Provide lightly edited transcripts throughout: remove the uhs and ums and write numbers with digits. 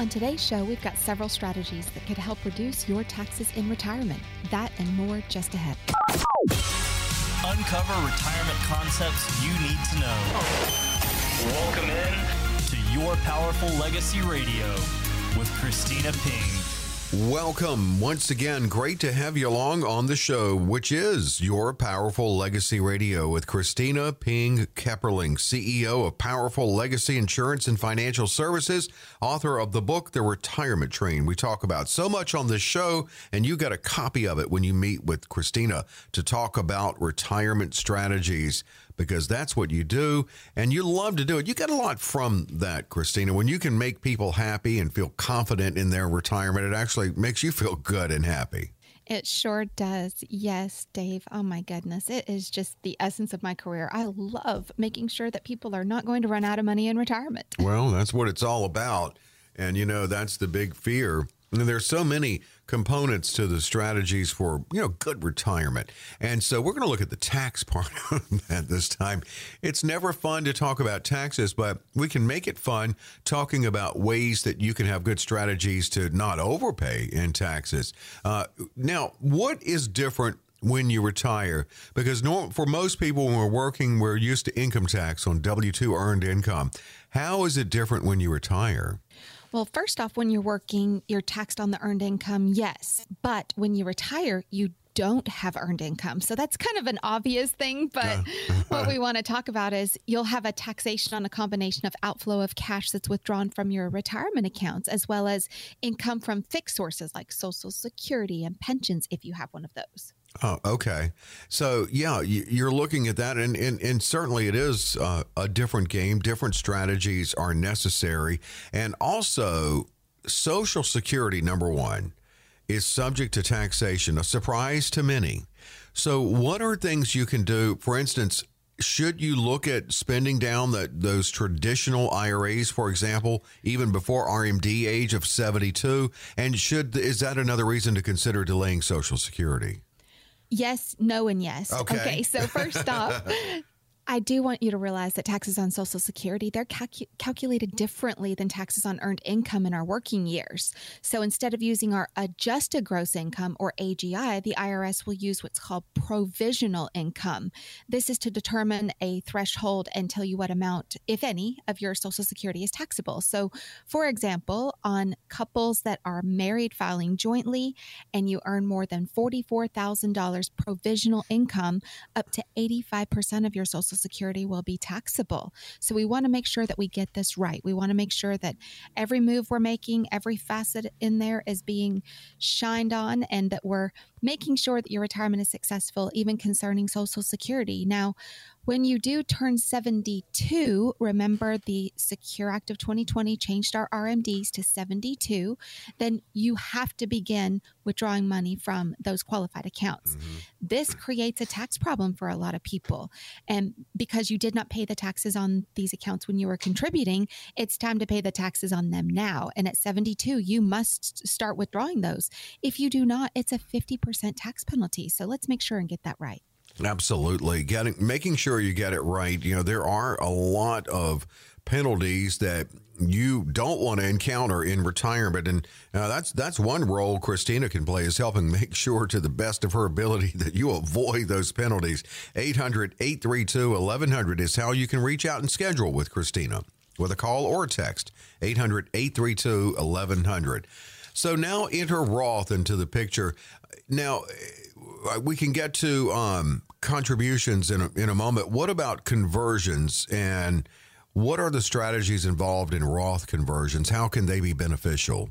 On today's show, we've got several strategies that could help reduce your taxes in retirement. That and more just ahead. Uncover retirement concepts you need to know. Welcome in to Your Powerful Legacy Radio with Kristina Ping. Welcome once again. Great to have you along on the show, which is Your Powerful Legacy Radio with Kristina Ping Kepperling, CEO of Powerful Legacy Insurance and Financial Services, author of the book, The Retirement Train. We talk about so much on this show, and you got a copy of it when you meet with Kristina to talk about retirement strategies, because that's what you do, and you love to do it. You get a lot from that, Kristina. When you can make people happy and feel confident in their retirement, it actually makes you feel good and happy. It sure does. Yes, Dave. Oh, my goodness. It is just the essence of my career. I love making sure that people are not going to run out of money in retirement. Well, that's what it's all about, and, you know, that's the big fear. And there's so many components to the strategies for, you know, good retirement. And so we're going to look at the tax part of that this time. It's never fun to talk about taxes, but we can make it fun talking about ways that you can have good strategies to not overpay in taxes. Now, what is different when you retire? Because for most people, when we're working, we're used to income tax on W-2 earned income. How is it different when you retire? Well, first off, when you're working, you're taxed on the earned income, yes. But when you retire, you don't have earned income. So that's kind of an obvious thing, but what we want to talk about is you'll have a taxation on a combination of outflow of cash that's withdrawn from your retirement accounts, as well as income from fixed sources like Social Security and pensions, if you have one of those. Oh, okay. So, yeah, you're looking at that, and certainly it is a different game. Different strategies are necessary. And also, Social Security, number one, is subject to taxation, a surprise to many. So what are things you can do? For instance, should you look at spending down those traditional IRAs, for example, even before RMD age of 72? And is that another reason to consider delaying Social Security? Yes, no, and yes. Okay, so first off, I do want you to realize that taxes on Social Security, they're calculated differently than taxes on earned income in our working years. So instead of using our adjusted gross income, or AGI, the IRS will use what's called provisional income. This is to determine a threshold and tell you what amount, if any, of your Social Security is taxable. So, for example, on couples that are married filing jointly and you earn more than $44,000 provisional income, up to 85% of your Social Security will be taxable. So we want to make sure that we get this right. We want to make sure that every move we're making, every facet in there is being shined on, and that we're making sure that your retirement is successful, even concerning Social Security. Now, when you do turn 72, remember the Secure Act of 2020 changed our RMDs to 72, then you have to begin withdrawing money from those qualified accounts. Mm-hmm. This creates a tax problem for a lot of people. And because you did not pay the taxes on these accounts when you were contributing, it's time to pay the taxes on them now. And at 72, you must start withdrawing those. If you do not, it's a 50% tax penalty. So let's make sure and get that right. Absolutely. Making sure you get it right. You know, there are a lot of penalties that you don't want to encounter in retirement. And that's one role Kristina can play, is helping make sure to the best of her ability that you avoid those penalties. 800-832-1100 is how you can reach out and schedule with Kristina with a call or a text. 800-832-1100. So now enter Roth into the picture. Now, we can get to contributions in a moment. What about conversions, and what are the strategies involved in Roth conversions? How can they be beneficial?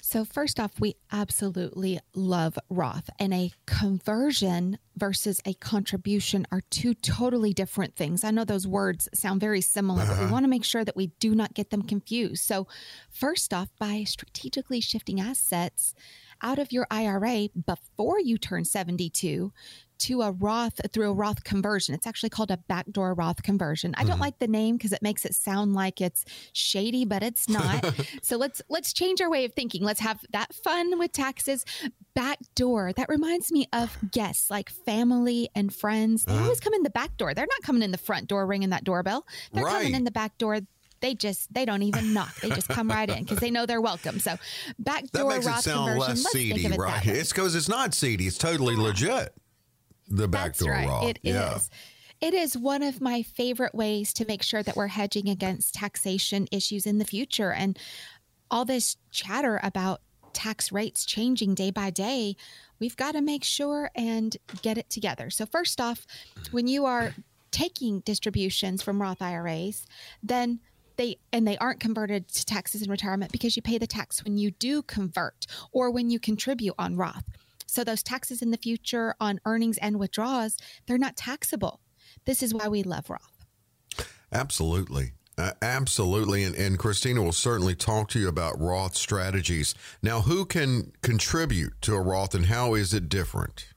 So first off, we absolutely love Roth, and a conversion versus a contribution are two totally different things. I know those words sound very similar, but we want to make sure that we do not get them confused. So first off, by strategically shifting assets out of your IRA before you turn 72 to a Roth through a Roth conversion. It's actually called a backdoor Roth conversion. I don't like the name because it makes it sound like it's shady, but it's not. So let's change our way of thinking. Let's have that fun with taxes. Backdoor. That reminds me of guests like family and friends. They always come in the back door. They're not coming in the front door ringing that doorbell. They're coming in the back door. they don't even knock. They just come right in because they know they're welcome. So backdoor Roth conversion. That makes it sound less seedy, right? It's because it's not seedy. It's totally legit. The backdoor Roth. It is. It is one of my favorite ways to make sure that we're hedging against taxation issues in the future. And all this chatter about tax rates changing day by day, we've got to make sure and get it together. So first off, when you are taking distributions from Roth IRAs, then they aren't converted to taxes in retirement because you pay the tax when you do convert or when you contribute on Roth. So those taxes in the future on earnings and withdrawals, they're not taxable. This is why we love Roth. Absolutely. Absolutely. And Kristina will certainly talk to you about Roth strategies. Now, who can contribute to a Roth and how is it different?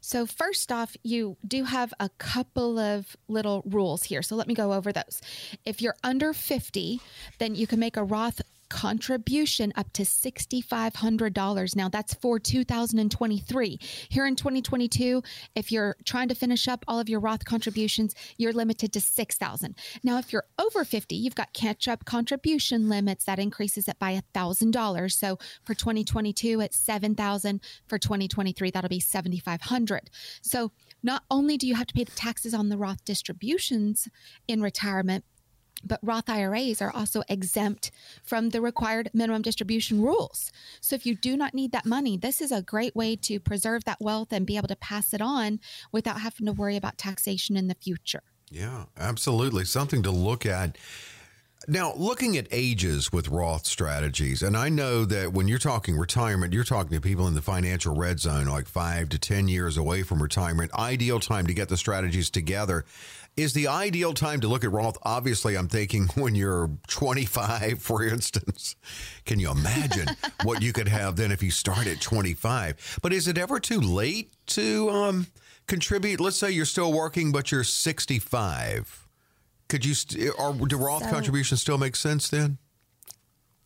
So first off, you do have a couple of little rules here. So let me go over those. If you're under 50, then you can make a Roth contribution up to $6,500. Now that's for 2023. Here in 2022, if you're trying to finish up all of your Roth contributions, you're limited to $6,000. Now, if you're over 50, you've got catch-up contribution limits that increases it by $1,000. So for 2022, it's $7,000. For 2023, that'll be $7,500. So not only do you have to pay the taxes on the Roth distributions in retirement, but Roth IRAs are also exempt from the required minimum distribution rules. So if you do not need that money, this is a great way to preserve that wealth and be able to pass it on without having to worry about taxation in the future. Yeah, absolutely. Something to look at. Now, looking at ages with Roth strategies, and I know that when you're talking retirement, you're talking to people in the financial red zone, like 5 to 10 years away from retirement, ideal time to get the strategies together. Is the ideal time to look at Roth? Obviously, I'm thinking when you're 25, for instance. Can you imagine what you could have then if you start at 25? But is it ever too late to contribute? Let's say you're still working, but you're 65. Do Roth contributions still make sense then?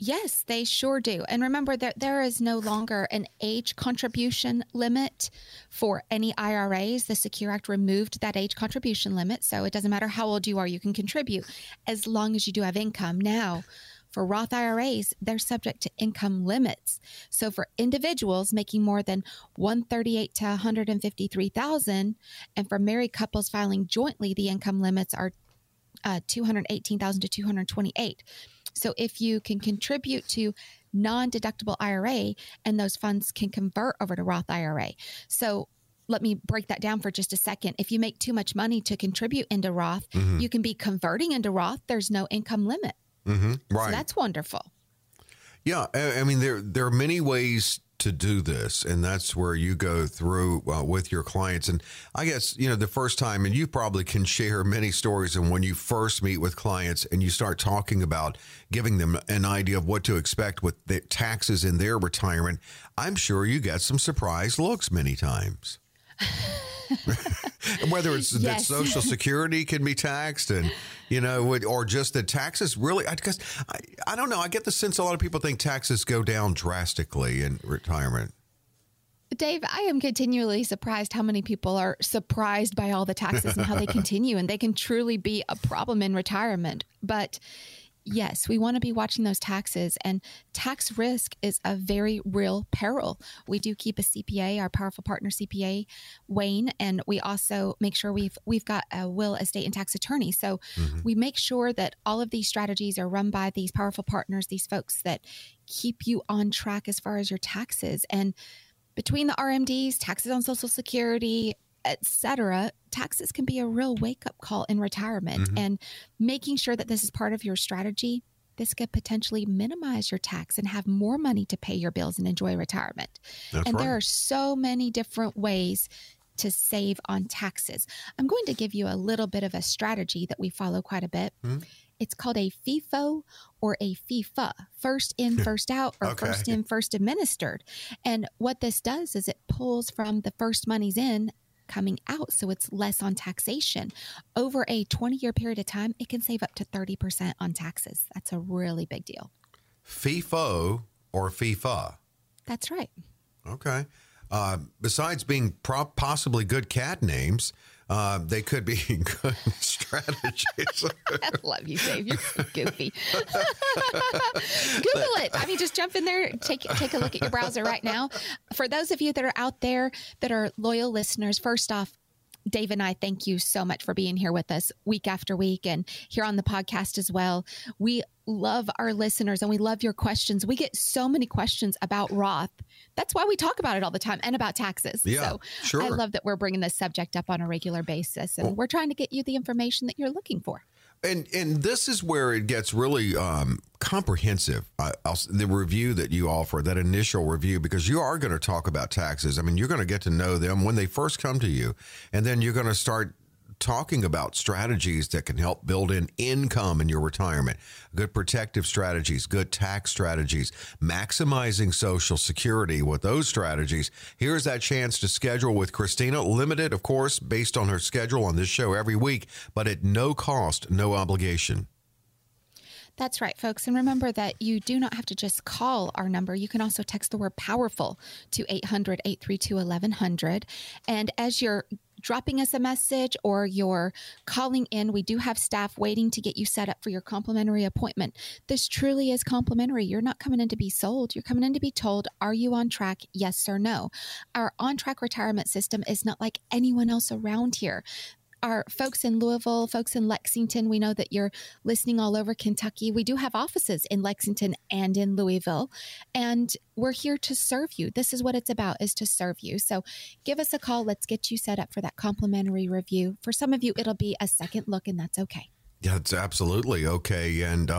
Yes, they sure do. And remember that there is no longer an age contribution limit for any IRAs. The Secure Act removed that age contribution limit. So it doesn't matter how old you are, you can contribute as long as you do have income. Now, for Roth IRAs, they're subject to income limits. So for individuals making more than $138,000 to $153,000, and for married couples filing jointly, the income limits are $218,000 to $228,000. So if you can contribute to non-deductible IRA, and those funds can convert over to Roth IRA. So let me break that down for just a second. If you make too much money to contribute into Roth, you can be converting into Roth. There's no income limit. Right. So that's wonderful. Yeah. I mean, there are many ways to do this, and that's where you go through with your clients. And I guess, the first time, and you probably can share many stories, and when you first meet with clients and you start talking about giving them an idea of what to expect with the taxes in their retirement, I'm sure you get some surprise looks many times. Whether it's that Social Security can be taxed and, or just the taxes really, because I don't know. I get the sense a lot of people think taxes go down drastically in retirement. Dave, I am continually surprised how many people are surprised by all the taxes and how they continue, and they can truly be a problem in retirement. But yes, we want to be watching those taxes, and tax risk is a very real peril. We do keep a CPA, our powerful partner CPA, Wayne, and we also make sure we've got a will, estate, and tax attorney. So we make sure that all of these strategies are run by these powerful partners, these folks that keep you on track as far as your taxes. And between the RMDs, taxes on Social Security, etc., taxes can be a real wake-up call in retirement, and making sure that this is part of your strategy, this could potentially minimize your tax and have more money to pay your bills and enjoy retirement. There are so many different ways to save on taxes. I'm going to give you a little bit of a strategy that we follow quite a bit. It's called a FIFO or a FIFA, first in, first out, or first in, first administered. And what this does is it pulls from the first monies in coming out, so it's less on taxation. Over a 20-year period of time, it can save up to 30% on taxes. That's a really big deal. FIFO or FIFA? That's right. Okay. Besides being possibly good cat names, They could be good strategies. I love you, Dave. You're so goofy. Google it. I mean, just jump in there. Take a look at your browser right now. For those of you that are out there that are loyal listeners, first off, Dave and I thank you so much for being here with us week after week and here on the podcast as well. We love our listeners and we love your questions. We get so many questions about Roth. That's why we talk about it all the time and about taxes. Yeah, so sure. I love that we're bringing this subject up on a regular basis and we're trying to get you the information that you're looking for. And this is where it gets really comprehensive, the review that you offer, that initial review, because you are going to talk about taxes. I mean, you're going to get to know them when they first come to you, and then you're going to start talking about strategies that can help build in income in your retirement, good protective strategies, good tax strategies, maximizing Social Security with those strategies. Here's that chance to schedule with Kristina, limited, of course, based on her schedule on this show every week, but at no cost, no obligation. That's right, folks. And remember that you do not have to just call our number. You can also text the word POWERFUL to 800-832-1100. And as you're dropping us a message or you're calling in, we do have staff waiting to get you set up for your complimentary appointment. This truly is complimentary. You're not coming in to be sold. You're coming in to be told, are you on track? Yes or no. Our on-track retirement system is not like anyone else around here. Our folks in Louisville, folks in Lexington, we know that you're listening all over Kentucky. We do have offices in Lexington and in Louisville, and we're here to serve you. This is what it's about, is to serve you. So give us a call. Let's get you set up for that complimentary review. For some of you, it'll be a second look, and that's okay. Yeah, it's absolutely okay. And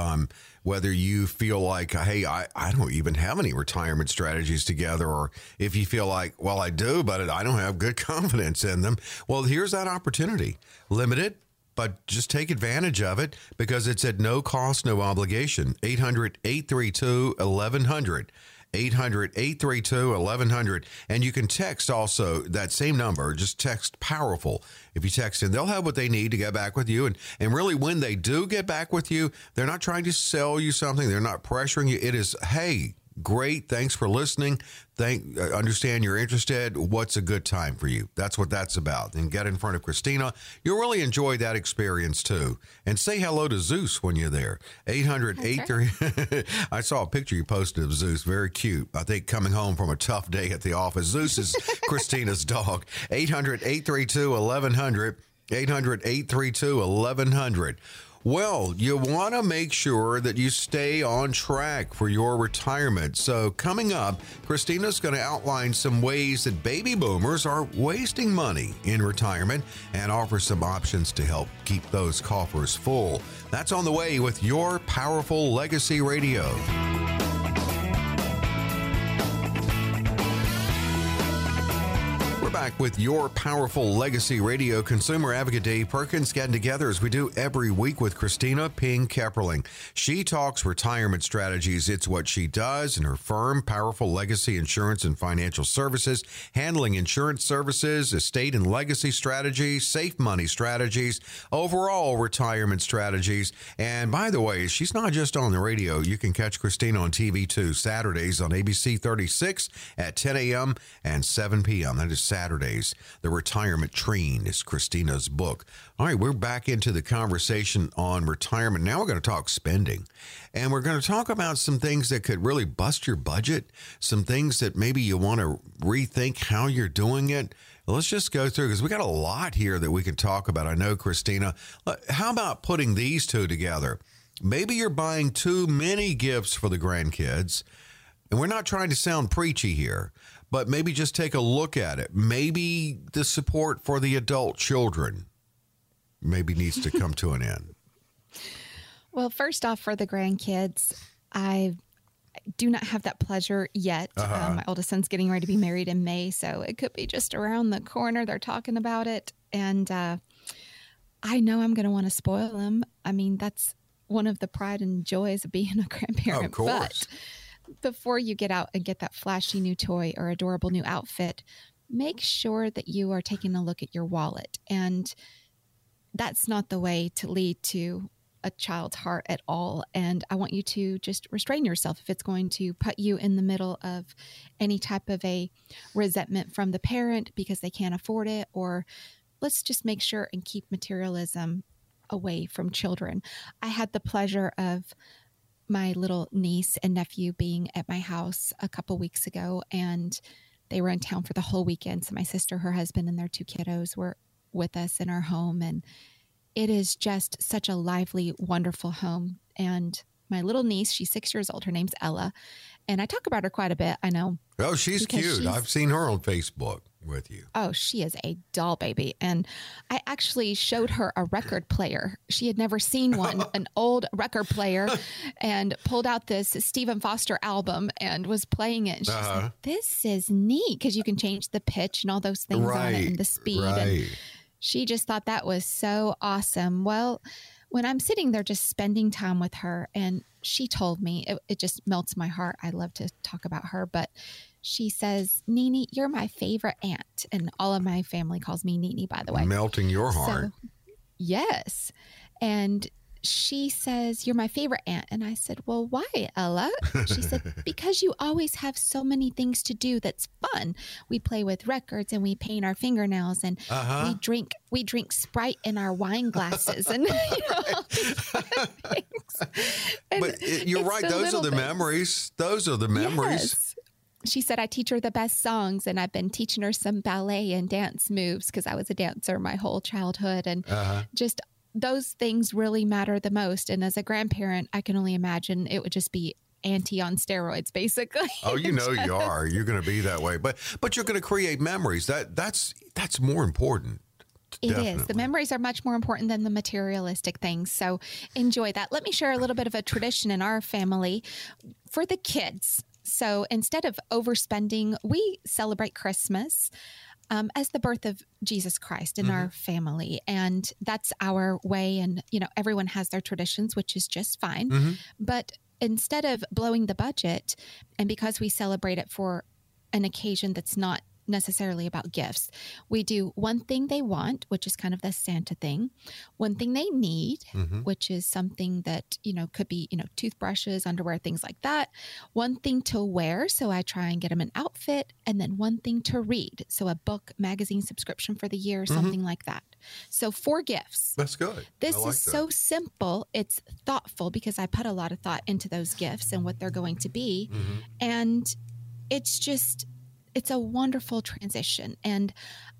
whether you feel like, hey, I don't even have any retirement strategies together, or if you feel like, well, I do, but I don't have good confidence in them. Well, here's that opportunity. Limited, but just take advantage of it because it's at no cost, no obligation. 800-832-1100. 800-832-1100. And you can text also that same number, just text POWERFUL. If you text in, they'll have what they need to get back with you. And really, when they do get back with you, they're not trying to sell you something. They're not pressuring you. It is, hey, great. Thanks for listening. Understand you're interested. What's a good time for you? That's what that's about. And get in front of Kristina. You'll really enjoy that experience too. And say hello to Zeus when you're there. 800-833. I saw a picture you posted of Zeus. Very cute. I think coming home from a tough day at the office. Zeus is Kristina's dog. 800-832-1100. 800-832-1100. Well, you want to make sure that you stay on track for your retirement. So coming up, Kristina's going to outline some ways that baby boomers are wasting money in retirement and offer some options to help keep those coffers full. That's on the way with Your Powerful Legacy Radio. Back with Your Powerful Legacy Radio. Consumer Advocate Dave Perkins getting together as we do every week with Kristina Ping Kepperling. She talks retirement strategies. It's what she does in her firm, Powerful Legacy Insurance and Financial Services, handling insurance services, estate and legacy strategies, safe money strategies, overall retirement strategies. And by the way, she's not just on the radio. You can catch Kristina on TV too, Saturdays on ABC 36 at 10 a.m. and 7 p.m. That is Saturdays. The Retirement Train is Kristina's book. All right, we're back into the conversation on retirement. Now we're going to talk spending, and we're going to talk about some things that could really bust your budget, some things that maybe you want to rethink how you're doing it. Let's just go through because we got a lot here that we can talk about. I know, Kristina, how about putting these two together? Maybe you're buying too many gifts for the grandkids, and we're not trying to sound preachy here. But maybe just take a look at it. Maybe the support for the adult children maybe needs to come to an end. Well, first off, for the grandkids, I do not have that pleasure yet. My oldest son's getting ready to be married in May, so it could be just around the corner. They're talking about it, and I know I'm going to want to spoil them. I mean, that's one of the pride and joys of being a grandparent. Of course. But before you get out and get that flashy new toy or adorable new outfit, make sure that you are taking a look at your wallet. And that's not the way to lead to a child's heart at all. And I want you to just restrain yourself if it's going to put you in the middle of any type of a resentment from the parent because they can't afford it, or let's just make sure and keep materialism away from children. I had the pleasure of my little niece and nephew being at my house a couple weeks ago, and they were in town for the whole weekend. So my sister, her husband, and their two kiddos were with us in our home. And it is just such a lively, wonderful home. And my little niece, she's 6 years old. Her name's Ella. And I talk about her quite a bit, I know. Oh, she's cute. I've seen her on Facebook with you. Oh, she is a doll baby. And I actually showed her a record player. She had never seen one, an old record player, and pulled out this Stephen Foster album and was playing it. And she's like, this is neat, because you can change the pitch and all those things on it and the speed. And she just thought that was so awesome. Well, when I'm sitting there just spending time with her, and she told me, it just melts my heart. I love to talk about her, but she says, "Nini, you're my favorite aunt." And all of my family calls me Nini, by the way. Melting your heart. So, yes. And she says, "You're my favorite aunt." And I said, "Well, why, Ella?" She said, "Because you always have so many things to do that's fun. We play with records and we paint our fingernails and we drink Sprite in our wine glasses." And but you're right. Those are the memories. Those are the memories. Yes. She said, "I teach her the best songs, and I've been teaching her some ballet and dance moves because I was a dancer my whole childhood." And just those things really matter the most. And as a grandparent, I can only imagine it would just be auntie on steroids, basically. Oh, you know, you are. You're going to be that way. But you're going to create memories. That's more important. Definitely. It is. The memories are much more important than the materialistic things. So enjoy that. Let me share a little bit of a tradition in our family for the kids. So instead of overspending, we celebrate Christmas as the birth of Jesus Christ in our family. And that's our way. And, you know, everyone has their traditions, which is just fine. But instead of blowing the budget, and because we celebrate it for an occasion that's not necessarily about gifts, we do one thing they want, which is kind of the Santa thing, one thing they need, which is something that, you know, could be, you know, toothbrushes, underwear, things like that, one thing to wear. So I try and get them an outfit, and then one thing to read. So a book, magazine subscription for the year, something like that. So 4 gifts. That's good. This is so simple. It's thoughtful because I put a lot of thought into those gifts and what they're going to be. And it's just, it's a wonderful transition. And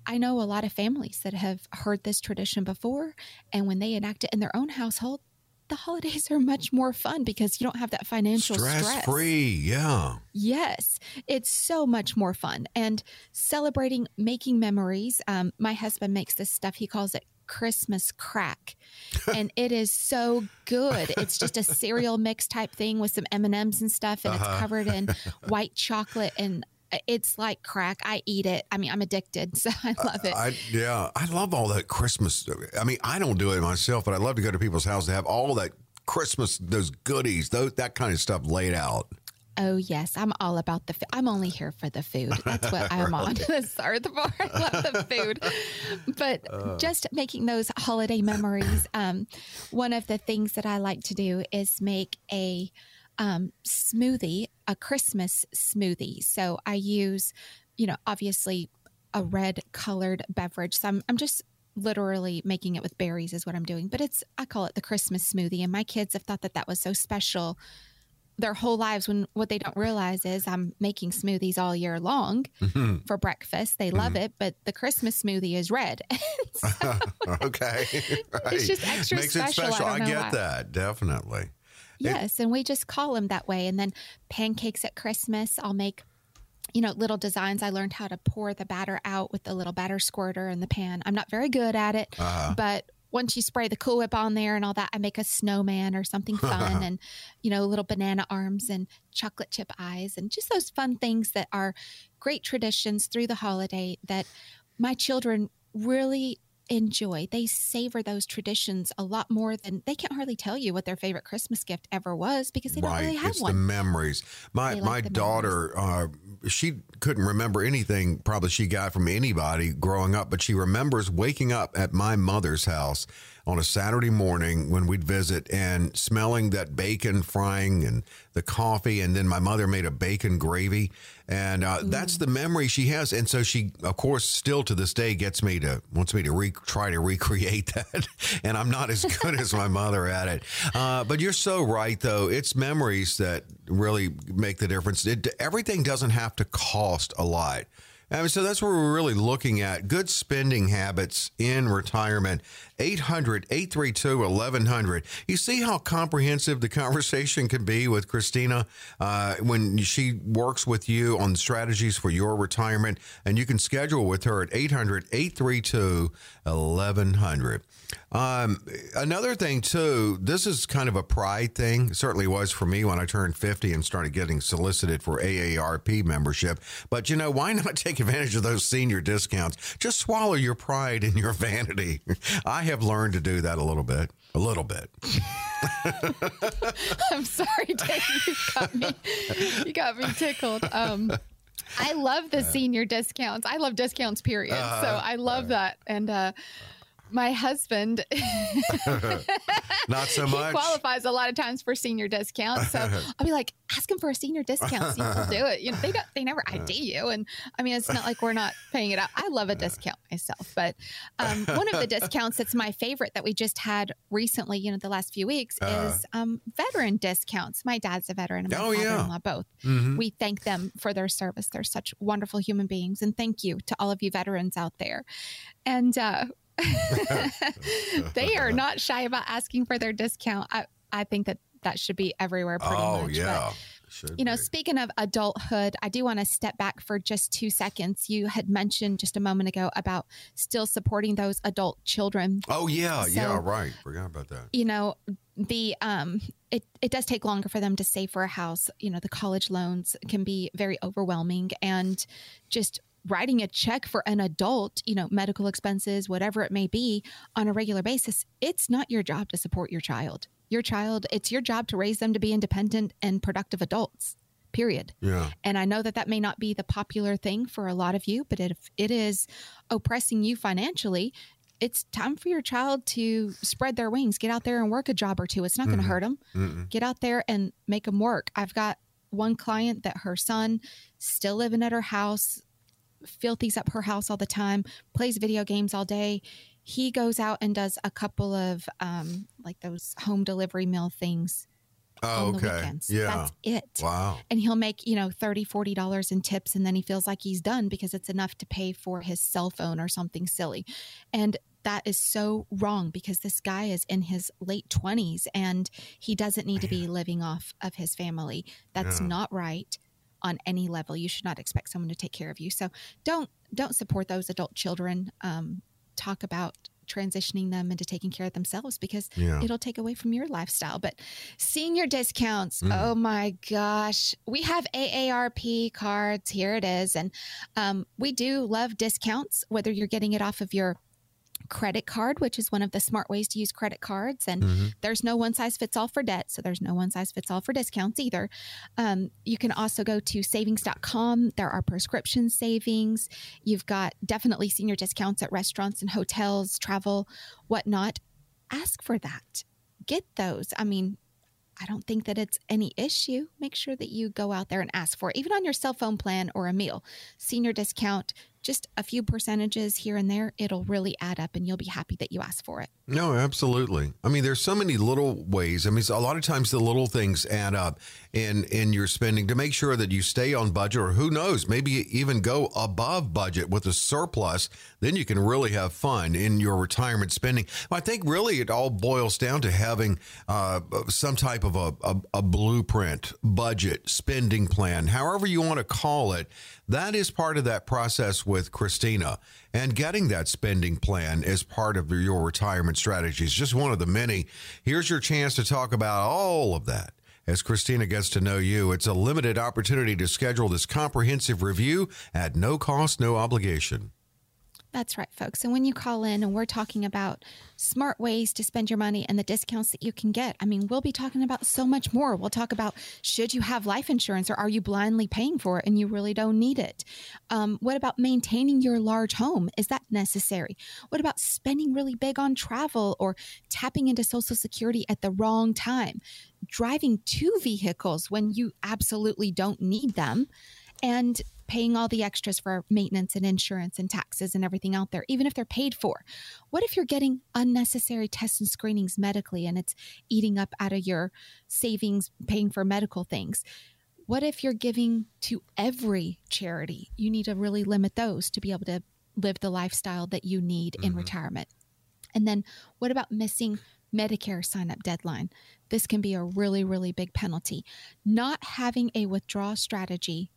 I know a lot of families that have heard this tradition before, and when they enact it in their own household, the holidays are much more fun because you don't have that financial stress. Free. Yeah. Yes. It's so much more fun. And celebrating, making memories. My husband makes this stuff. He calls it Christmas crack. And it is so good. It's just a cereal mix type thing with some M&Ms and stuff. And it's covered in white chocolate, and it's like crack. I eat it. I mean, I'm addicted, so I love it. Yeah. I love all that Christmas. I mean, I don't do it myself, but I love to go to people's houses to have all that Christmas, those goodies, that kind of stuff laid out. Oh, yes. I'm all about the food. I'm only here for the food. That's what I'm on this earth for. I love the food. But just making those holiday memories. One of the things that I like to do is make a smoothie, a Christmas smoothie. So I use, you know, obviously a red colored beverage. So I'm just literally making it with berries is what I'm doing, but I call it the Christmas smoothie. And my kids have thought that that was so special their whole lives, when what they don't realize is I'm making smoothies all year long for breakfast. They love it, but the Christmas smoothie is red. So okay. Right. It's just extra Makes special. It special. I get why. That. Definitely. Yes. And we just call them that way. And then pancakes at Christmas, I'll make, you know, little designs. I learned how to pour the batter out with the little batter squirter in the pan. I'm not very good at it, but once you spray the Cool Whip on there and all that, I make a snowman or something fun and, you know, little banana arms and chocolate chip eyes and just those fun things that are great traditions through the holiday that my children really enjoy. They savor those traditions a lot more than they can't hardly tell you what their favorite Christmas gift ever was because they don't really have it's one. It's the memories. My daughter, she couldn't remember anything probably she got from anybody growing up, but she remembers waking up at my mother's house on a Saturday morning when we'd visit and smelling that bacon frying and the coffee. And then my mother made a bacon gravy. And that's the memory she has. And so she, of course, still to this day wants me to try to recreate that. And I'm not as good as my mother at it. But you're so right, though. It's memories that really make the difference. Everything doesn't have to cost a lot. I mean, so that's what we're really looking at. Good spending habits in retirement. 800-832-1100. You see how comprehensive the conversation can be with Kristina when she works with you on strategies for your retirement. And you can schedule with her at 800-832-1100. Another thing, too, this is kind of a pride thing. It certainly was for me when I turned 50 and started getting solicited for AARP membership. But, you know, why not take advantage of those senior discounts? Just swallow your pride and your vanity. I have learned to do that a little bit. I'm sorry, Dave. You got me tickled. I love the senior discounts. I love discounts, period. So I love that. And my husband, not so much. He qualifies a lot of times for senior discounts. So I'll be like, ask him for a senior discount. See if he'll do it. You know, they never ID you. And I mean, it's not like we're not paying it out. I love a discount myself, but one of the discounts that's my favorite that we just had recently, you know, the last few weeks is veteran discounts. My dad's a veteran and my father-in-law both. Mm-hmm. We thank them for their service. They're such wonderful human beings. And thank you to all of you veterans out there. And, they are not shy about asking for their discount. I think that should be everywhere pretty much. Oh, yeah. But, you know, speaking of adulthood, I do want to step back for just 2 seconds. You had mentioned just a moment ago about still supporting those adult children. Oh, yeah. So, yeah, right. Forgot about that. You know, the it does take longer for them to save for a house. You know, the college loans can be very overwhelming and just writing a check for an adult, you know, medical expenses, whatever it may be on a regular basis, it's not your job to support your child. It's your job to raise them to be independent and productive adults, period. Yeah. And I know that may not be the popular thing for a lot of you, but if it is oppressing you financially, it's time for your child to spread their wings, get out there and work a job or two. It's not going to hurt them. Mm-mm. Get out there and make them work. I've got one client that her son still living at her house, filthies up her house all the time, plays video games all day. He goes out and does a couple of like those home delivery meal things on the weekends. Yeah. That's it. Wow. And he'll make, you know, $30, $40 in tips. And then he feels like he's done because it's enough to pay for his cell phone or something silly. And that is so wrong because this guy is in his late 20s and he doesn't need to be living off of his family. That's not right. On any level, you should not expect someone to take care of you. So don't support those adult children. Talk about transitioning them into taking care of themselves because it'll take away from your lifestyle. But senior discounts, oh my gosh. We have AARP cards. Here it is. And we do love discounts, whether you're getting it off of your credit card, which is one of the smart ways to use credit cards. And there's no one size fits all for debt. So there's no one size fits all for discounts either. You can also go to savings.com. There are prescription savings. You've got definitely senior discounts at restaurants and hotels, travel, whatnot. Ask for that. Get those. I mean, I don't think that it's any issue. Make sure that you go out there and ask for it, even on your cell phone plan or a meal. Senior discount, just a few percentages here and there, it'll really add up and you'll be happy that you asked for it. No, absolutely. I mean, there's so many little ways. I mean, a lot of times the little things add up in your spending to make sure that you stay on budget or who knows, maybe even go above budget with a surplus. Then you can really have fun in your retirement spending. I think really it all boils down to having some type of a blueprint, budget, spending plan, however you want to call it. That is part of that process with Kristina, and getting that spending plan is part of your retirement strategies. Just one of the many. Here's your chance to talk about all of that. As Kristina gets to know you, it's a limited opportunity to schedule this comprehensive review at no cost, no obligation. That's right, folks. And when you call in and we're talking about smart ways to spend your money and the discounts that you can get, I mean, we'll be talking about so much more. We'll talk about, should you have life insurance, or are you blindly paying for it and you really don't need it? What about maintaining your large home? Is that necessary? What about spending really big on travel or tapping into Social Security at the wrong time? Driving two vehicles when you absolutely don't need them, and paying all the extras for maintenance and insurance and taxes and everything out there, even if they're paid for. What if you're getting unnecessary tests and screenings medically and it's eating up out of your savings, paying for medical things? What if you're giving to every charity? You need to really limit those to be able to live the lifestyle that you need in retirement. And then what about missing Medicare sign-up deadline? This can be a really, really big penalty. Not having a withdrawal strategy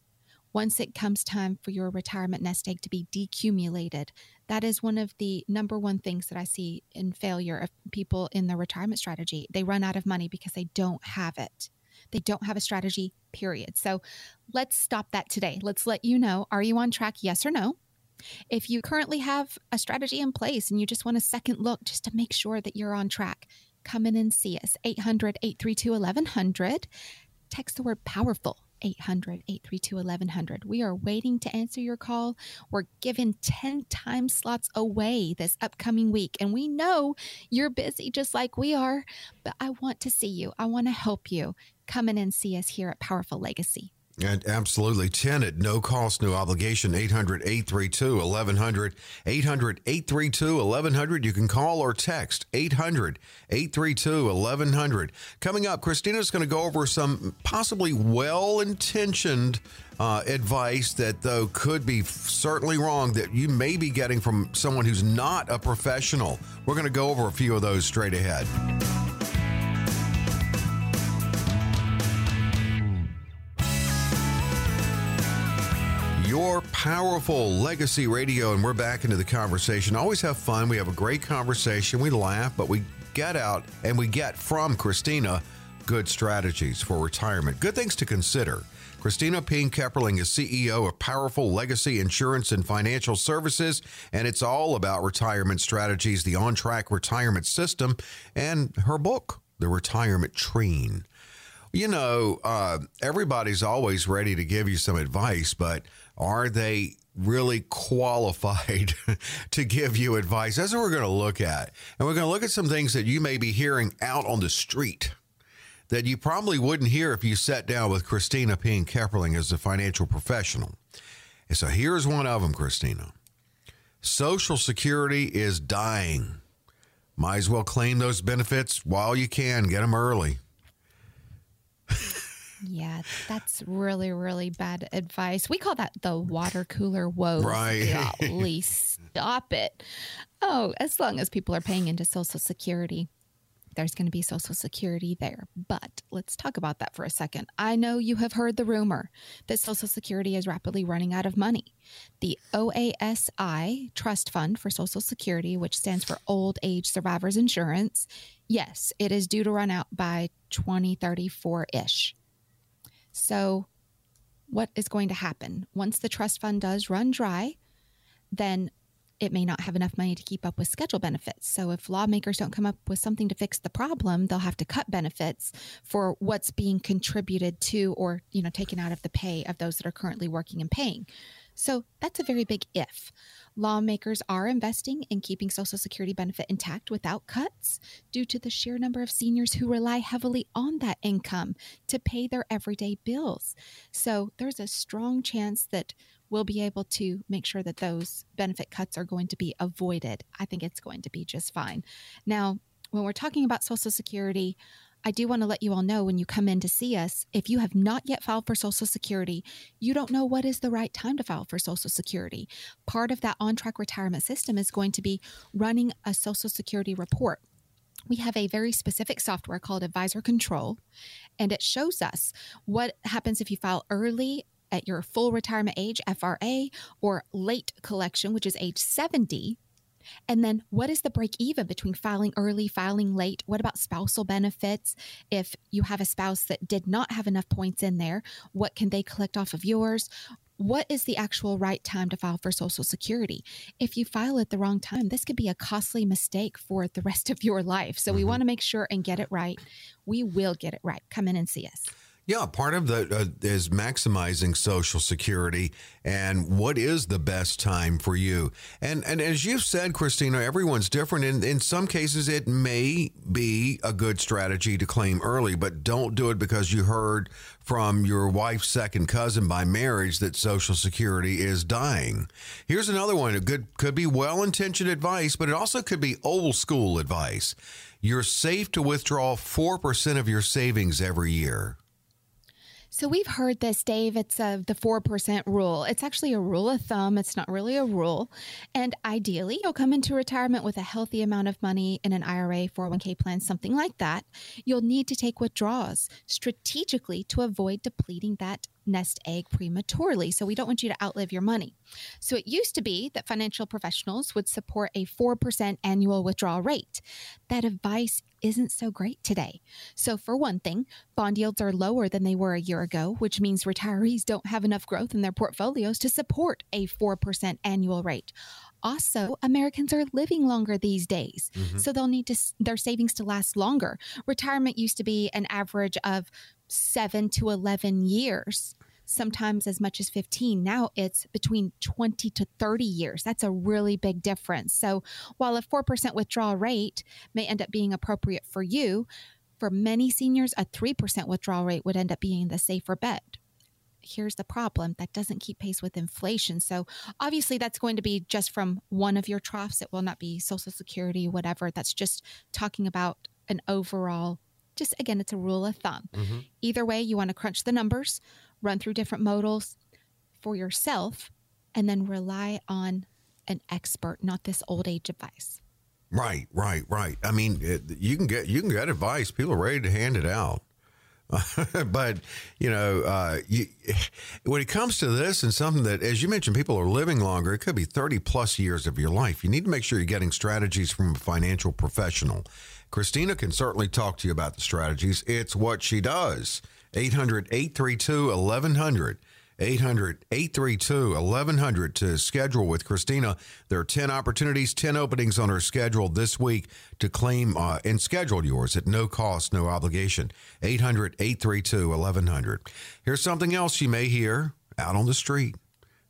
once it comes time for your retirement nest egg to be decumulated. That is one of the number one things that I see in failure of people in their retirement strategy. They run out of money because they don't have it. They don't have a strategy, period. So let's stop that today. Let's let you know, are you on track? Yes or no? If you currently have a strategy in place and you just want a second look just to make sure that you're on track, come in and see us. 800-832-1100. Text the word POWERFUL. 800-832-1100. We are waiting to answer your call. We're giving 10 time slots away this upcoming week. And we know you're busy just like we are, but I want to see you. I want to help you. Come in and see us here at Powerful Legacy. And absolutely. 10 at no cost, no obligation. 800-832-1100. 800-832-1100. You can call or text 800-832-1100. Coming up, Kristina's going to go over some possibly well-intentioned advice that, though, could be certainly wrong, that you may be getting from someone who's not a professional. We're going to go over a few of those straight ahead. Your Powerful Legacy Radio, and we're back into the conversation. Always have fun. We have a great conversation. We laugh, but we get out and we get from Kristina good strategies for retirement. Good things to consider. Kristina Ping Kepperling is CEO of Powerful Legacy Insurance and Financial Services, and it's all about retirement strategies, the on-track retirement system, and her book, The Retirement Train. You know, everybody's always ready to give you some advice, but are they really qualified to give you advice? That's what we're going to look at. And we're going to look at some things that you may be hearing out on the street that you probably wouldn't hear if you sat down with Kristina Ping Kepperling as a financial professional. And so here's one of them, Kristina. Social Security is dying. Might as well claim those benefits while you can. Get them early. Yeah, that's really, really bad advice. We call that the water cooler woes. Right. Golly, stop it. Oh, as long as people are paying into Social Security, there's going to be Social Security there. But let's talk about that for a second. I know you have heard the rumor that Social Security is rapidly running out of money. The OASI Trust Fund for Social Security, which stands for Old Age Survivors Insurance, yes, it is due to run out by 2034-ish. So what is going to happen? Once the trust fund does run dry, then it may not have enough money to keep up with schedule benefits. So if lawmakers don't come up with something to fix the problem, they'll have to cut benefits for what's being contributed to or, you know, taken out of the pay of those that are currently working and paying. So that's a very big if. Lawmakers are investing in keeping Social Security benefit intact without cuts due to the sheer number of seniors who rely heavily on that income to pay their everyday bills. So there's a strong chance that we'll be able to make sure that those benefit cuts are going to be avoided. I think it's going to be just fine. Now, when we're talking about Social Security, I do want to let you all know when you come in to see us, if you have not yet filed for Social Security, you don't know what is the right time to file for Social Security. Part of that on-track retirement system is going to be running a Social Security report. We have a very specific software called Advisor Control, and it shows us what happens if you file early at your full retirement age, FRA, or late collection, which is age 70. And then what is the break even between filing early, filing late? What about spousal benefits? If you have a spouse that did not have enough points in there, what can they collect off of yours? what is the actual right time to file for Social Security? If you file at the wrong time, this could be a costly mistake for the rest of your life. So we want to make sure and get it right. We will get it right. Come in and see us. Yeah, part of the is maximizing Social Security and what is the best time for you. And as you've said, Kristina, everyone's different. In some cases, it may be a good strategy to claim early, but don't do it because you heard from your wife's second cousin by marriage that Social Security is dying. Here's another one. It could be well-intentioned advice, but it also could be old-school advice. You're safe to withdraw 4% of your savings every year. So we've heard this, Dave. It's the 4% rule. It's actually a rule of thumb. It's not really a rule. And ideally, you'll come into retirement with a healthy amount of money in an IRA, 401k plan, something like that. You'll need to take withdrawals strategically to avoid depleting that nest egg prematurely. So we don't want you to outlive your money. So it used to be that financial professionals would support a 4% annual withdrawal rate. That advice isn't so great today. So for one thing, bond yields are lower than they were a year ago, which means retirees don't have enough growth in their portfolios to support a 4% annual rate. Also, Americans are living longer these days, so they'll need their savings to last longer. Retirement used to be an average of 7 to 11 years, sometimes as much as 15. Now it's between 20 to 30 years. That's a really big difference. So while a 4% withdrawal rate may end up being appropriate for you, for many seniors, a 3% withdrawal rate would end up being the safer bet. Here's the problem. That doesn't keep pace with inflation. So obviously that's going to be just from one of your troughs. It will not be Social Security, whatever. That's just talking about an overall, just again, it's a rule of thumb. Either way, you want to crunch the numbers, run through different modals for yourself, and then rely on an expert, not this old age advice. Right. I mean, you can get advice. People are ready to hand it out. But, you know, when it comes to this and something that, as you mentioned, people are living longer, it could be 30 plus years of your life. You need to make sure you're getting strategies from a financial professional. Kristina can certainly talk to you about the strategies. It's what she does. 800-832-1100. 800-832-1100 to schedule with Kristina. There are 10 opportunities, 10 openings on her schedule this week to claim and schedule yours at no cost, no obligation. 800-832-1100. Here's something else you may hear out on the street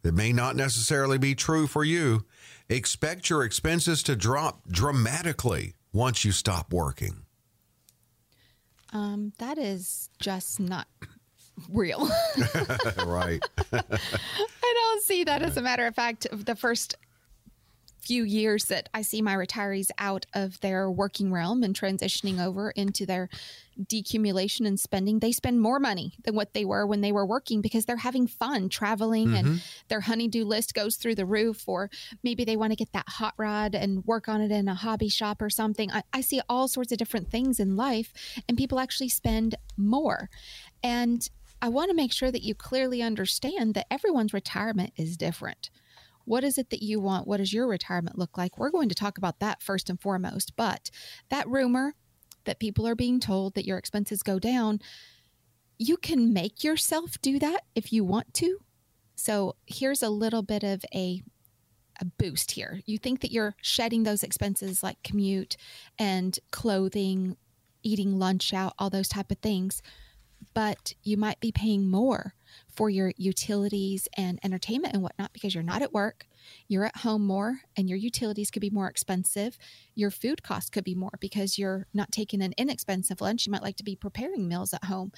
that may not necessarily be true for you. Expect your expenses to drop dramatically once you stop working. That is just not real. Right. I don't see that. As a matter of fact, the first few years that I see my retirees out of their working realm and transitioning over into their decumulation and spending, they spend more money than what they were when they were working because they're having fun traveling and their honey-do list goes through the roof, or maybe they want to get that hot rod and work on it in a hobby shop or something. I see all sorts of different things in life, and people actually spend more. And I want to make sure that you clearly understand that everyone's retirement is different. What is it that you want? What does your retirement look like? We're going to talk about that first and foremost. But that rumor that people are being told that your expenses go down, you can make yourself do that if you want to. So here's a little bit of a boost here. You think that you're shedding those expenses like commute and clothing, eating lunch out, all those type of things, but you might be paying more for your utilities and entertainment and whatnot, because you're not at work, you're at home more, and your utilities could be more expensive. Your food costs could be more because you're not taking an inexpensive lunch. You might like to be preparing meals at home.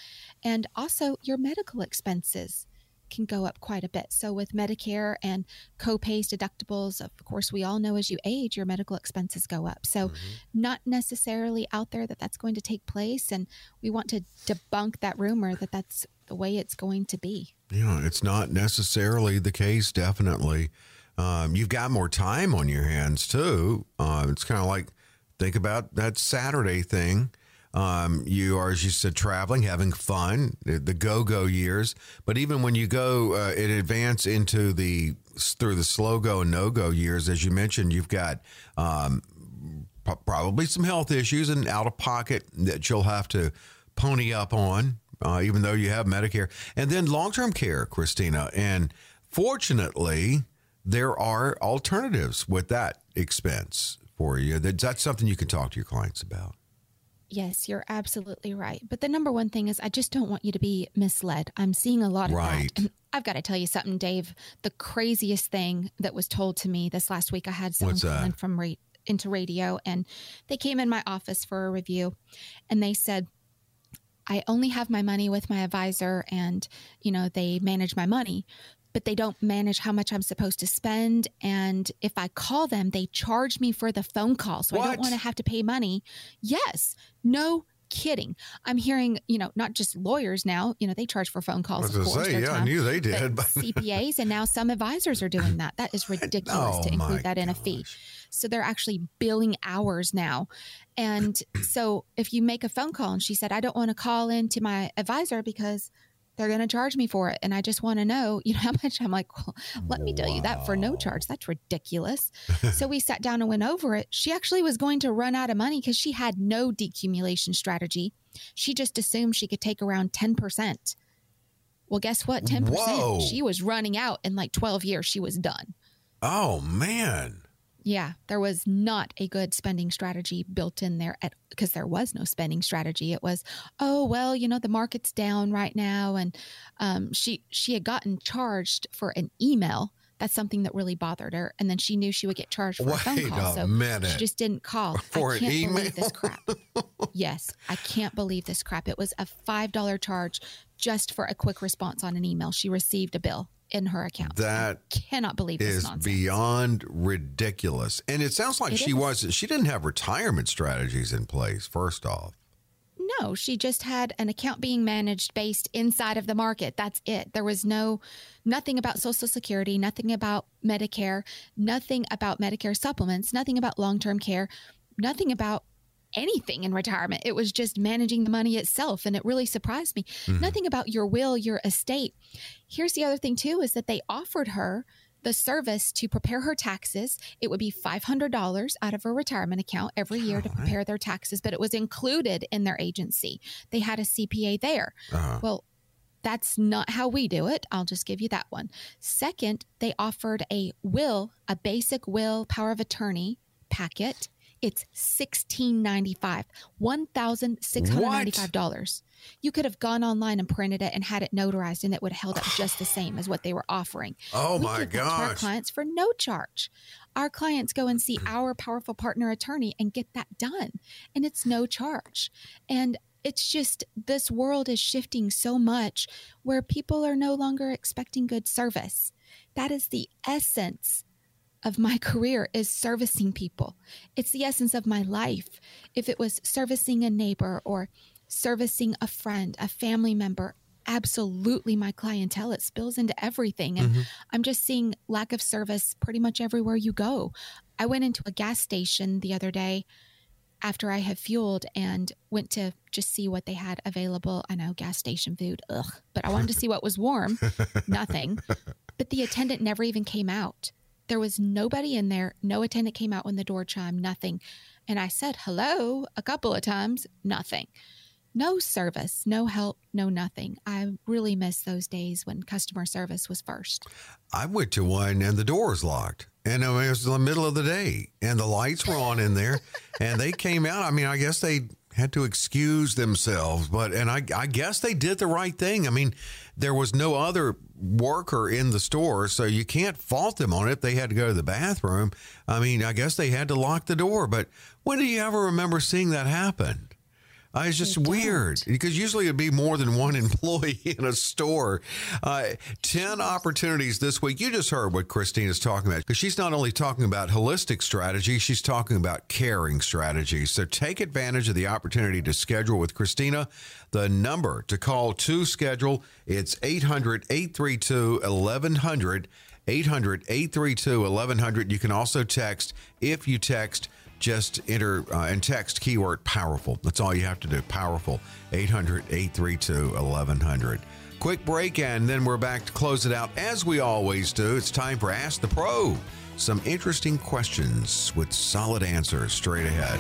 And also your medical expenses can go up quite a bit. So with Medicare and co-pays, deductibles, of course, we all know as you age, your medical expenses go up. So not necessarily out there that that's going to take place. And we want to debunk that rumor that that's the way it's going to be. Yeah, it's not necessarily the case, definitely. You've got more time on your hands, too. It's kind of like, think about that Saturday thing. You are, as you said, traveling, having fun, the go-go years. But even when you go in advance into through the slow-go and no-go years, as you mentioned, you've got probably some health issues and out-of-pocket that you'll have to pony up on, even though you have Medicare. And then long-term care, Kristina, and Fortunately, there are alternatives with that expense for you. That's something you can talk to your clients about. Yes, you're absolutely right. But the number one thing is I just don't want you to be misled. I'm seeing a lot of that. And I've got to tell you something, Dave. The craziest thing that was told to me this last week, I had someone calling from into radio, and they came in my office for a review, and they said, I only have my money with my advisor, and they manage my money, but they don't manage how much I'm supposed to spend. And if I call them, they charge me for the phone call. So what? I don't want to have to pay money. Yes. No kidding. I'm hearing, not just lawyers now, they charge for phone calls. I was going to say, I knew they did. But CPAs, and now some advisors are doing that. That is ridiculous to include that in a fee. So they're actually billing hours now. And so if you make a phone call, and she said, I don't want to call in to my advisor because they're going to charge me for it. And I just want to know, how much. I'm like, well, let me tell you that for no charge. That's ridiculous. So we sat down and went over it. She actually was going to run out of money because she had no decumulation strategy. She just assumed she could take around 10%. Well, guess what? 10%. Whoa. She was running out in like 12 years. She was done. Oh, man. Yeah, there was not a good spending strategy built in there because there was no spending strategy. It was, the market's down right now. And she had gotten charged for an email. That's something that really bothered her. And then she knew she would get charged for a phone call. So she just didn't call. For an email? I can't believe this crap. Yes, I can't believe this crap. It was a $5 charge just for a quick response on an email. She received a bill in her account. That I cannot believe this nonsense. Beyond ridiculous. And it sounds like she didn't have retirement strategies in place, first off. No, she just had an account being managed based inside of the market. That's it. There was nothing about Social Security, nothing about Medicare, nothing about Medicare supplements, nothing about long-term care, nothing about anything in retirement. It was just managing the money itself. And it really surprised me. Mm-hmm. Nothing about your will, your estate. Here's the other thing too, is that they offered her the service to prepare her taxes. It would be $500 out of her retirement account every year to prepare their taxes, but it was included in their agency. They had a CPA there. Uh-huh. Well, that's not how we do it. I'll just give you that one. Second, they offered a will, a basic will power of attorney packet. It's $1,695, $1,695. You could have gone online and printed it and had it notarized, and it would have held up just the same as what they were offering. Oh, my gosh. We give that to our clients for no charge. Our clients go and see our powerful partner attorney and get that done, and it's no charge. And it's just this world is shifting so much where people are no longer expecting good service. That is the essence of my career, is servicing people. It's the essence of my life. If it was servicing a neighbor or servicing a friend, a family member, absolutely my clientele, it spills into everything. And I'm just seeing lack of service pretty much everywhere you go. I went into a gas station the other day after I had fueled and went to just see what they had available. I know gas station food, but I wanted to see what was warm, nothing. But the attendant never even came out. There was nobody in there. No attendant came out when the door chimed, nothing. And I said, hello, a couple of times, nothing. No service, no help, no nothing. I really miss those days when customer service was first. I went to one and the door was locked. And it was in the middle of the day and the lights were on in there and they came out. I mean, I guess they had to excuse themselves, but I guess they did the right thing. I mean, there was no other worker in the store, so you can't fault them on it. They had to go to the bathroom. I mean, I guess they had to lock the door, but when do you ever remember seeing that happen? It's just weird, because usually it'd be more than one employee in a store. 10 opportunities this week. You just heard what Kristina's talking about, because she's not only talking about holistic strategy, she's talking about caring strategies. So take advantage of the opportunity to schedule with Kristina. The number to call to schedule, it's 800-832-1100, 800-832-1100. You can also text. If you text, just enter and text keyword powerful. That's all you have to do, powerful, 800-832-1100. Quick break, and then we're back to close it out. As we always do, it's time for Ask the Pro. Some interesting questions with solid answers straight ahead.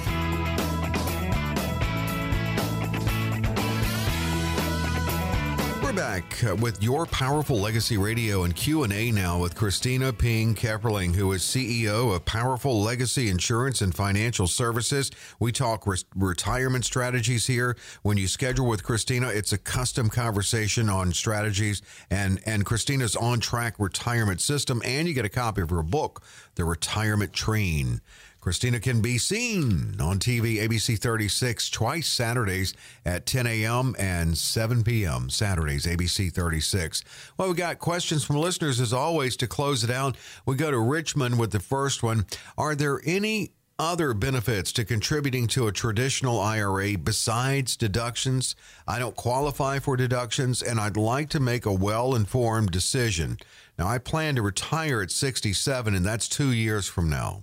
We're back with Your Powerful Legacy Radio and Q&A now with Kristina Ping Kepperling, who is CEO of Powerful Legacy Insurance and Financial Services. We talk retirement strategies here. When you schedule with Kristina, it's a custom conversation on strategies and Kristina's on-track retirement system, and you get a copy of her book, The Retirement Train. Kristina can be seen on TV, ABC 36, twice Saturdays at 10 a.m. and 7 p.m. Saturdays, ABC 36. Well, we got questions from listeners, as always, to close it out. We go to Richmond with the first one. Are there any other benefits to contributing to a traditional IRA besides deductions? I don't qualify for deductions, and I'd like to make a well-informed decision. Now, I plan to retire at 67, and that's 2 years from now.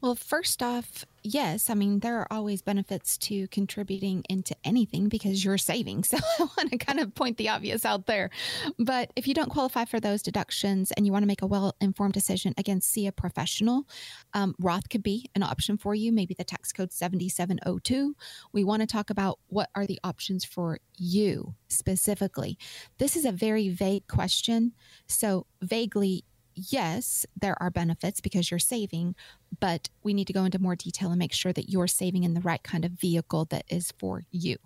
Well, first off, yes. I mean, there are always benefits to contributing into anything because you're saving. So I want to kind of point the obvious out there. But if you don't qualify for those deductions and you want to make a well-informed decision, again, see a professional. Roth could be an option for you. Maybe the tax code 7702. We want to talk about what are the options for you specifically. This is a very vague question. So vaguely, yes, there are benefits because you're saving, but we need to go into more detail and make sure that you're saving in the right kind of vehicle that is for you.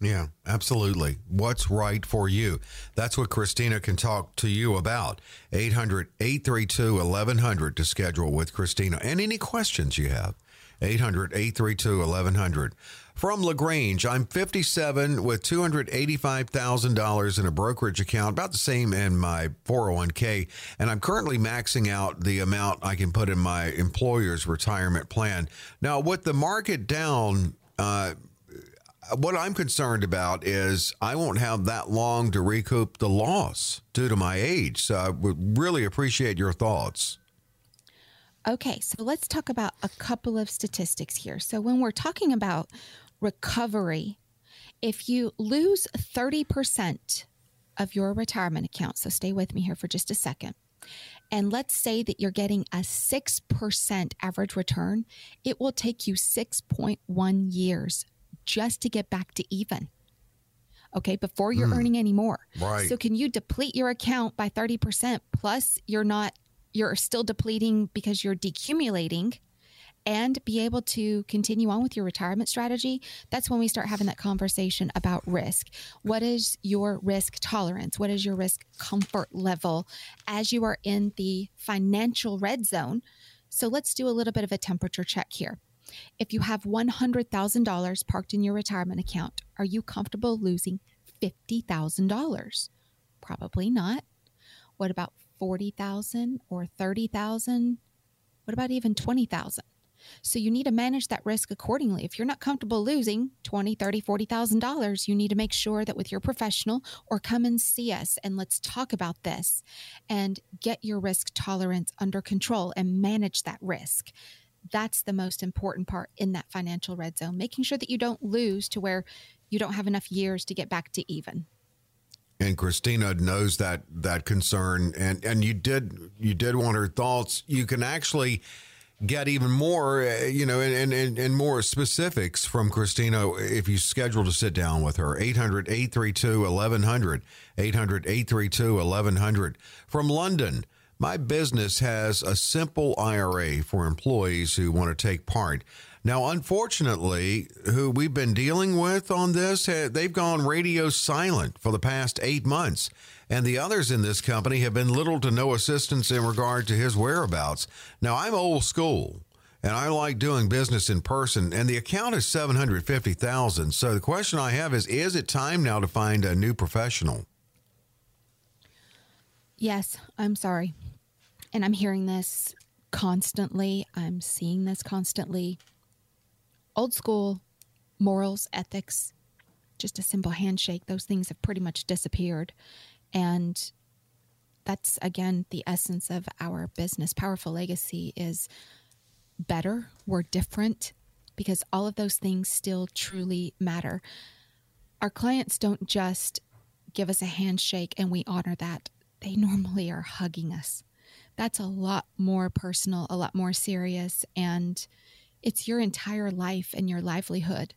Yeah, absolutely. What's right for you? That's what Kristina can talk to you about. 800-832-1100 to schedule with Kristina. And any questions you have, 800-832-1100. From LaGrange, I'm 57 with $285,000 in a brokerage account, about the same in my 401k, and I'm currently maxing out the amount I can put in my employer's retirement plan. Now, with the market down, what I'm concerned about is I won't have that long to recoup the loss due to my age, so I would really appreciate your thoughts. Okay, so let's talk about a couple of statistics here. So when we're talking about recovery, if you lose 30% of your retirement account, so stay with me here for just a second, and let's say that you're getting a 6% average return, it will take you 6.1 years just to get back to even, okay, before you're earning any more. Right. So can you deplete your account by 30% plus you're still depleting because you're decumulating and be able to continue on with your retirement strategy? That's when we start having that conversation about risk. What is your risk tolerance? What is your risk comfort level as you are in the financial red zone? So let's do a little bit of a temperature check here. If you have $100,000 parked in your retirement account, are you comfortable losing $50,000? Probably not. What about $40,000 or $30,000? What about even $20,000? So you need to manage that risk accordingly. If you're not comfortable losing $20,000, $30,000, $40,000, you need to make sure that with your professional or come and see us and let's talk about this and get your risk tolerance under control and manage that risk. That's the most important part in that financial red zone, making sure that you don't lose to where you don't have enough years to get back to even. And Kristina knows that concern, and you did want her thoughts. You can actually get even more, and more specifics from Kristina if you schedule to sit down with her. 800-832-1100, 800-832-1100. From London, my business has a simple IRA for employees who want to take part. Now, unfortunately, who we've been dealing with on this, they've gone radio silent for the past 8 months, and the others in this company have been little to no assistance in regard to his whereabouts. Now, I'm old school, and I like doing business in person, and the account is $750,000. So the question I have is it time now to find a new professional? Yes, I'm sorry. And I'm hearing this constantly. I'm seeing this constantly. Old school morals, ethics, just a simple handshake. Those things have pretty much disappeared. And that's, again, the essence of our business. Powerful Legacy is better. We're different because all of those things still truly matter. Our clients don't just give us a handshake and we honor that. They normally are hugging us. That's a lot more personal, a lot more serious, and it's your entire life and your livelihood.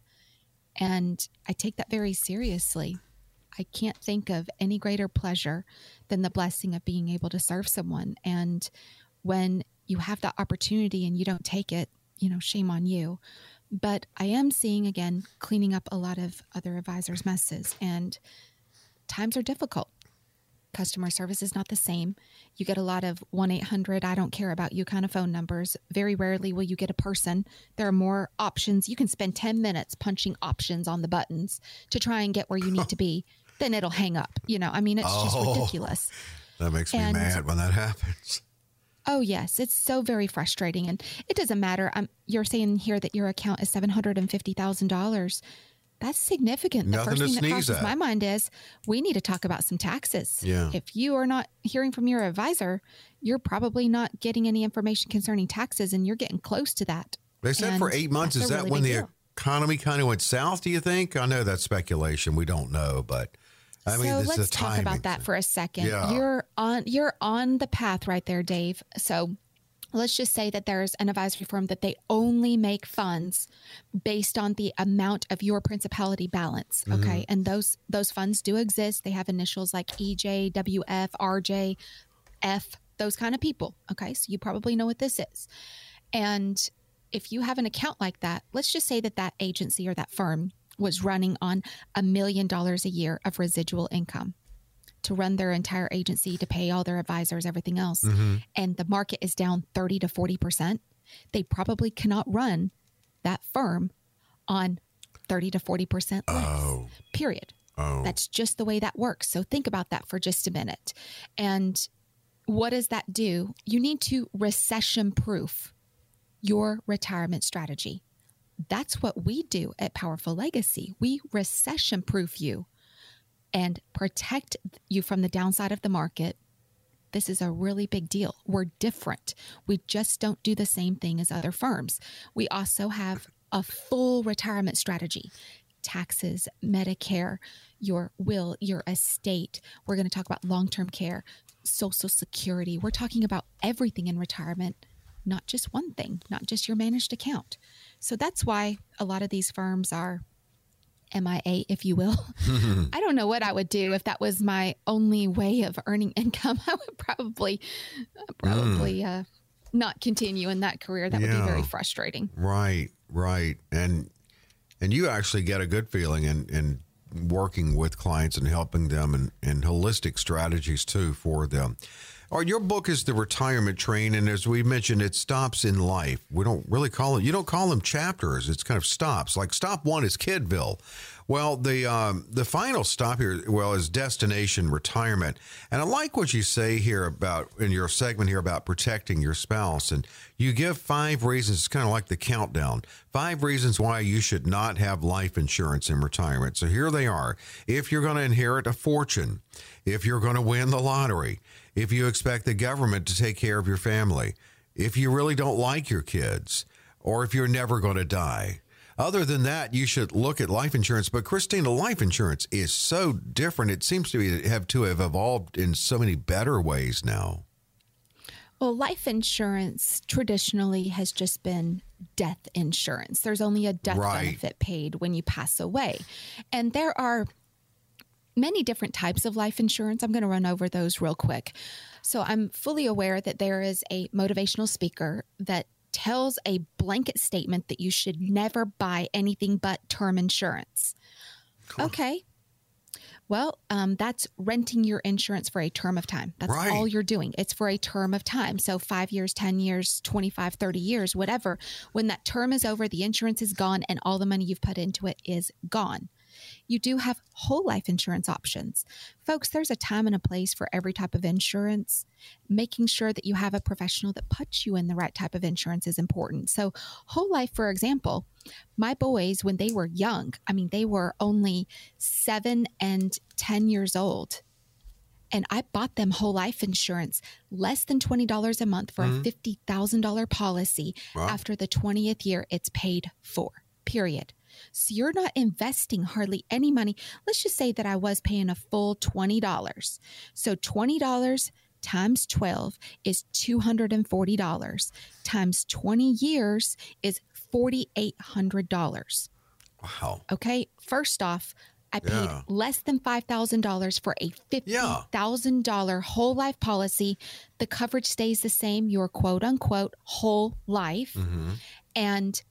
And I take that very seriously. I can't think of any greater pleasure than the blessing of being able to serve someone. And when you have that opportunity and you don't take it, you know, shame on you. But I am seeing, again, cleaning up a lot of other advisors' messes, and times are difficult. Customer service is not the same. You get a lot of 1-800, I don't care about you kind of phone numbers. Very rarely will you get a person. There are more options. You can spend 10 minutes punching options on the buttons to try and get where you need to be. Then it'll hang up. You know, I mean, it's just ridiculous. That makes me mad when that happens. Oh, yes. It's so very frustrating. And it doesn't matter. You're saying here that your account is $750,000. That's significant. Nothing to sneeze at. The first thing that crosses my mind is we need to talk about some taxes. Yeah. If you are not hearing from your advisor, you're probably not getting any information concerning taxes, and you're getting close to that. They said for 8 months. Is that when the economy kind of went south, do you think? I know that's speculation. We don't know, but... I mean, so let's talk about that for a second. Yeah. You're on the path right there, Dave. So let's just say that there's an advisory firm that they only make funds based on the amount of your principality balance. Mm-hmm. Okay. And those funds do exist. They have initials like EJ, WF, RJ, F, those kind of people. Okay. So you probably know what this is. And if you have an account like that, let's just say that that agency or that firm was running on $1 million a year of residual income to run their entire agency, to pay all their advisors, everything else. Mm-hmm. And the market is down 30 to 40%. They probably cannot run that firm on 30 to 40% less, period. Oh. That's just the way that works. So think about that for just a minute. And what does that do? You need to recession-proof your retirement strategy. That's what we do at Powerful Legacy. We recession-proof you and protect you from the downside of the market. This is a really big deal. We're different. We just don't do the same thing as other firms. We also have a full retirement strategy. Taxes, Medicare, your will, your estate. We're going to talk about long-term care, Social Security. We're talking about everything in retirement, not just one thing, not just your managed account. So that's why a lot of these firms are MIA, if you will. I don't know what I would do if that was my only way of earning income. I would probably not continue in that career. That would be very frustrating. Right, right. And you actually get a good feeling in working with clients and helping them, and holistic strategies too for them. All right, your book is The Retirement Train, and as we mentioned, it stops in life. We don't really call it, you don't call them chapters. It's kind of stops. Like stop one is Kidville. Well, the final stop here, well, is destination retirement. And I like what you say here about, in your segment here, about protecting your spouse. And you give 5 reasons, it's kind of like the countdown, 5 reasons why you should not have life insurance in retirement. So here they are. If you're going to inherit a fortune, if you're going to win the lottery, if you expect the government to take care of your family, if you really don't like your kids, or if you're never going to die. Other than that, you should look at life insurance. But Kristina, life insurance is so different. It seems to have evolved in so many better ways now. Well, life insurance traditionally has just been death insurance. There's only a death benefit paid when you pass away. And there are many different types of life insurance. I'm going to run over those real quick. So I'm fully aware that there is a motivational speaker that tells a blanket statement that you should never buy anything but term insurance. Cool. Okay. Well, that's renting your insurance for a term of time. That's all you're doing. It's for a term of time. So 5 years, 10 years, 25, 30 years, whatever. When that term is over, the insurance is gone and all the money you've put into it is gone. You do have whole life insurance options. Folks, there's a time and a place for every type of insurance. Making sure that you have a professional that puts you in the right type of insurance is important. So whole life, for example, my boys, when they were young, I mean, they were only 7 and 10 years old. And I bought them whole life insurance, less than $20 a month for a $50,000 policy. Wow. After the 20th year, it's paid for, period. So you're not investing hardly any money. Let's just say that I was paying a full $20. So $20 times 12 is $240. Times 20 years is $4,800. Wow. Okay. First off, I paid less than $5,000 for a $50,000 whole life policy. The coverage stays the same, your quote unquote whole life. Mm-hmm. And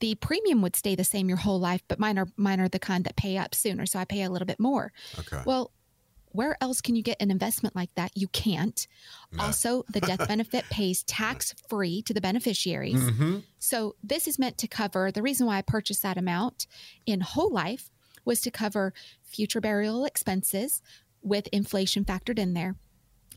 the premium would stay the same your whole life, but mine are the kind that pay up sooner. So I pay a little bit more. Okay. Well, where else can you get an investment like that? You can't. No. Also, the death benefit pays tax-free to the beneficiaries. Mm-hmm. So this is meant to cover, the reason why I purchased that amount in whole life was to cover future burial expenses with inflation factored in there.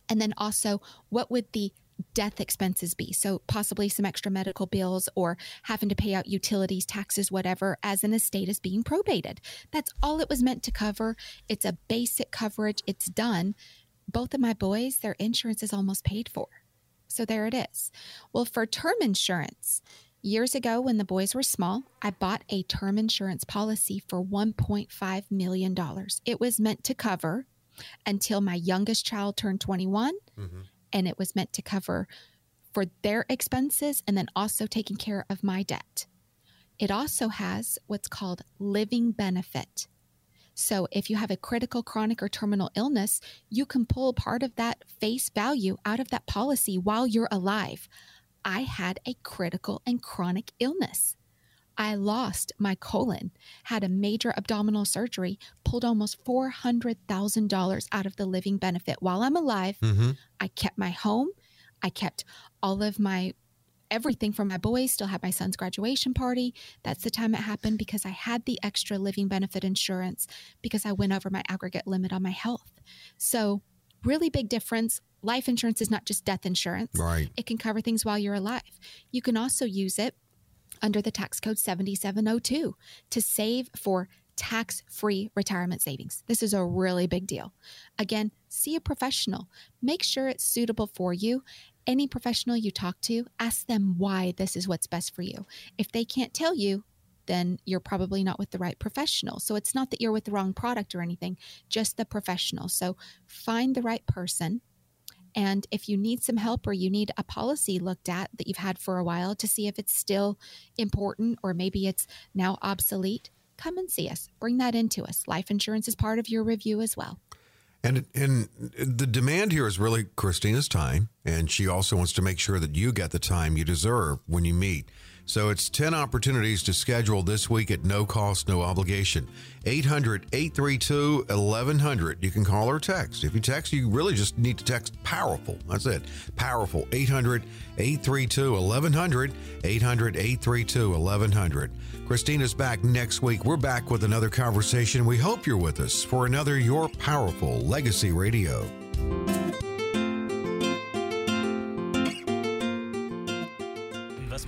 And then also, what would the death expenses be? So possibly some extra medical bills or having to pay out utilities, taxes, whatever, as an estate is being probated. That's all it was meant to cover. It's a basic coverage. It's done. Both of my boys, their insurance is almost paid for. So there it is. Well, for term insurance, years ago when the boys were small, I bought a term insurance policy for $1.5 million. It was meant to cover until my youngest child turned 21. Mm-hmm. And it was meant to cover for their expenses and then also taking care of my debt. It also has what's called living benefit. So if you have a critical, chronic, or terminal illness, you can pull part of that face value out of that policy while you're alive. I had a critical and chronic illness. I lost my colon, had a major abdominal surgery, pulled almost $400,000 out of the living benefit while I'm alive. Mm-hmm. I kept my home. I kept all of my everything from my boys, still had my son's graduation party. That's the time it happened because I had the extra living benefit insurance because I went over my aggregate limit on my health. So really big difference. Life insurance is not just death insurance. Right. It can cover things while you're alive. You can also use it under the tax code 7702 to save for tax-free retirement savings. This is a really big deal. Again, see a professional. Make sure it's suitable for you. Any professional you talk to, ask them why this is what's best for you. If they can't tell you, then you're probably not with the right professional. So it's not that you're with the wrong product or anything, just the professional. So find the right person. And if you need some help or you need a policy looked at that you've had for a while to see if it's still important or maybe it's now obsolete, come and see us. Bring that into us. Life insurance is part of your review as well. And the demand here is really Kristina's time, and she also wants to make sure that you get the time you deserve when you meet. So it's 10 opportunities to schedule this week at no cost, no obligation. 800-832-1100. You can call or text. If you text, you really just need to text POWERFUL. That's it. POWERFUL. 800-832-1100. 800-832-1100. Kristina's back next week. We're back with another conversation. We hope you're with us for another Your Powerful Legacy Radio.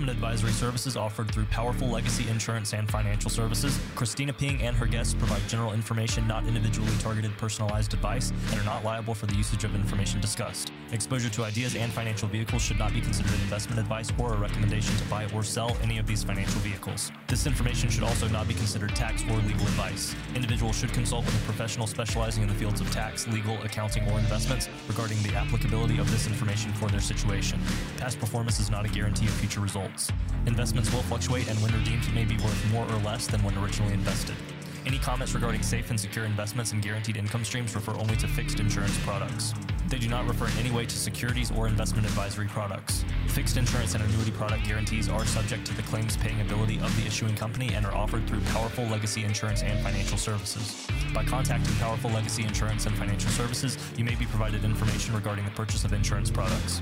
Advisory services offered through Powerful Legacy Insurance and Financial Services. Kristina Ping and her guests provide general information, not individually targeted personalized advice, and are not liable for the usage of information discussed. Exposure to ideas and financial vehicles should not be considered investment advice or a recommendation to buy or sell any of these financial vehicles. This information should also not be considered tax or legal advice. Individuals should consult with a professional specializing in the fields of tax, legal, accounting, or investments regarding the applicability of this information for their situation. Past performance is not a guarantee of future results. Investments will fluctuate, and when redeemed may be worth more or less than when originally invested. Any comments regarding safe and secure investments and guaranteed income streams refer only to fixed insurance products. They do not refer in any way to securities or investment advisory products. Fixed insurance and annuity product guarantees are subject to the claims paying ability of the issuing company and are offered through Powerful Legacy Insurance and Financial Services. By contacting Powerful Legacy Insurance and Financial Services, you may be provided information regarding the purchase of insurance products.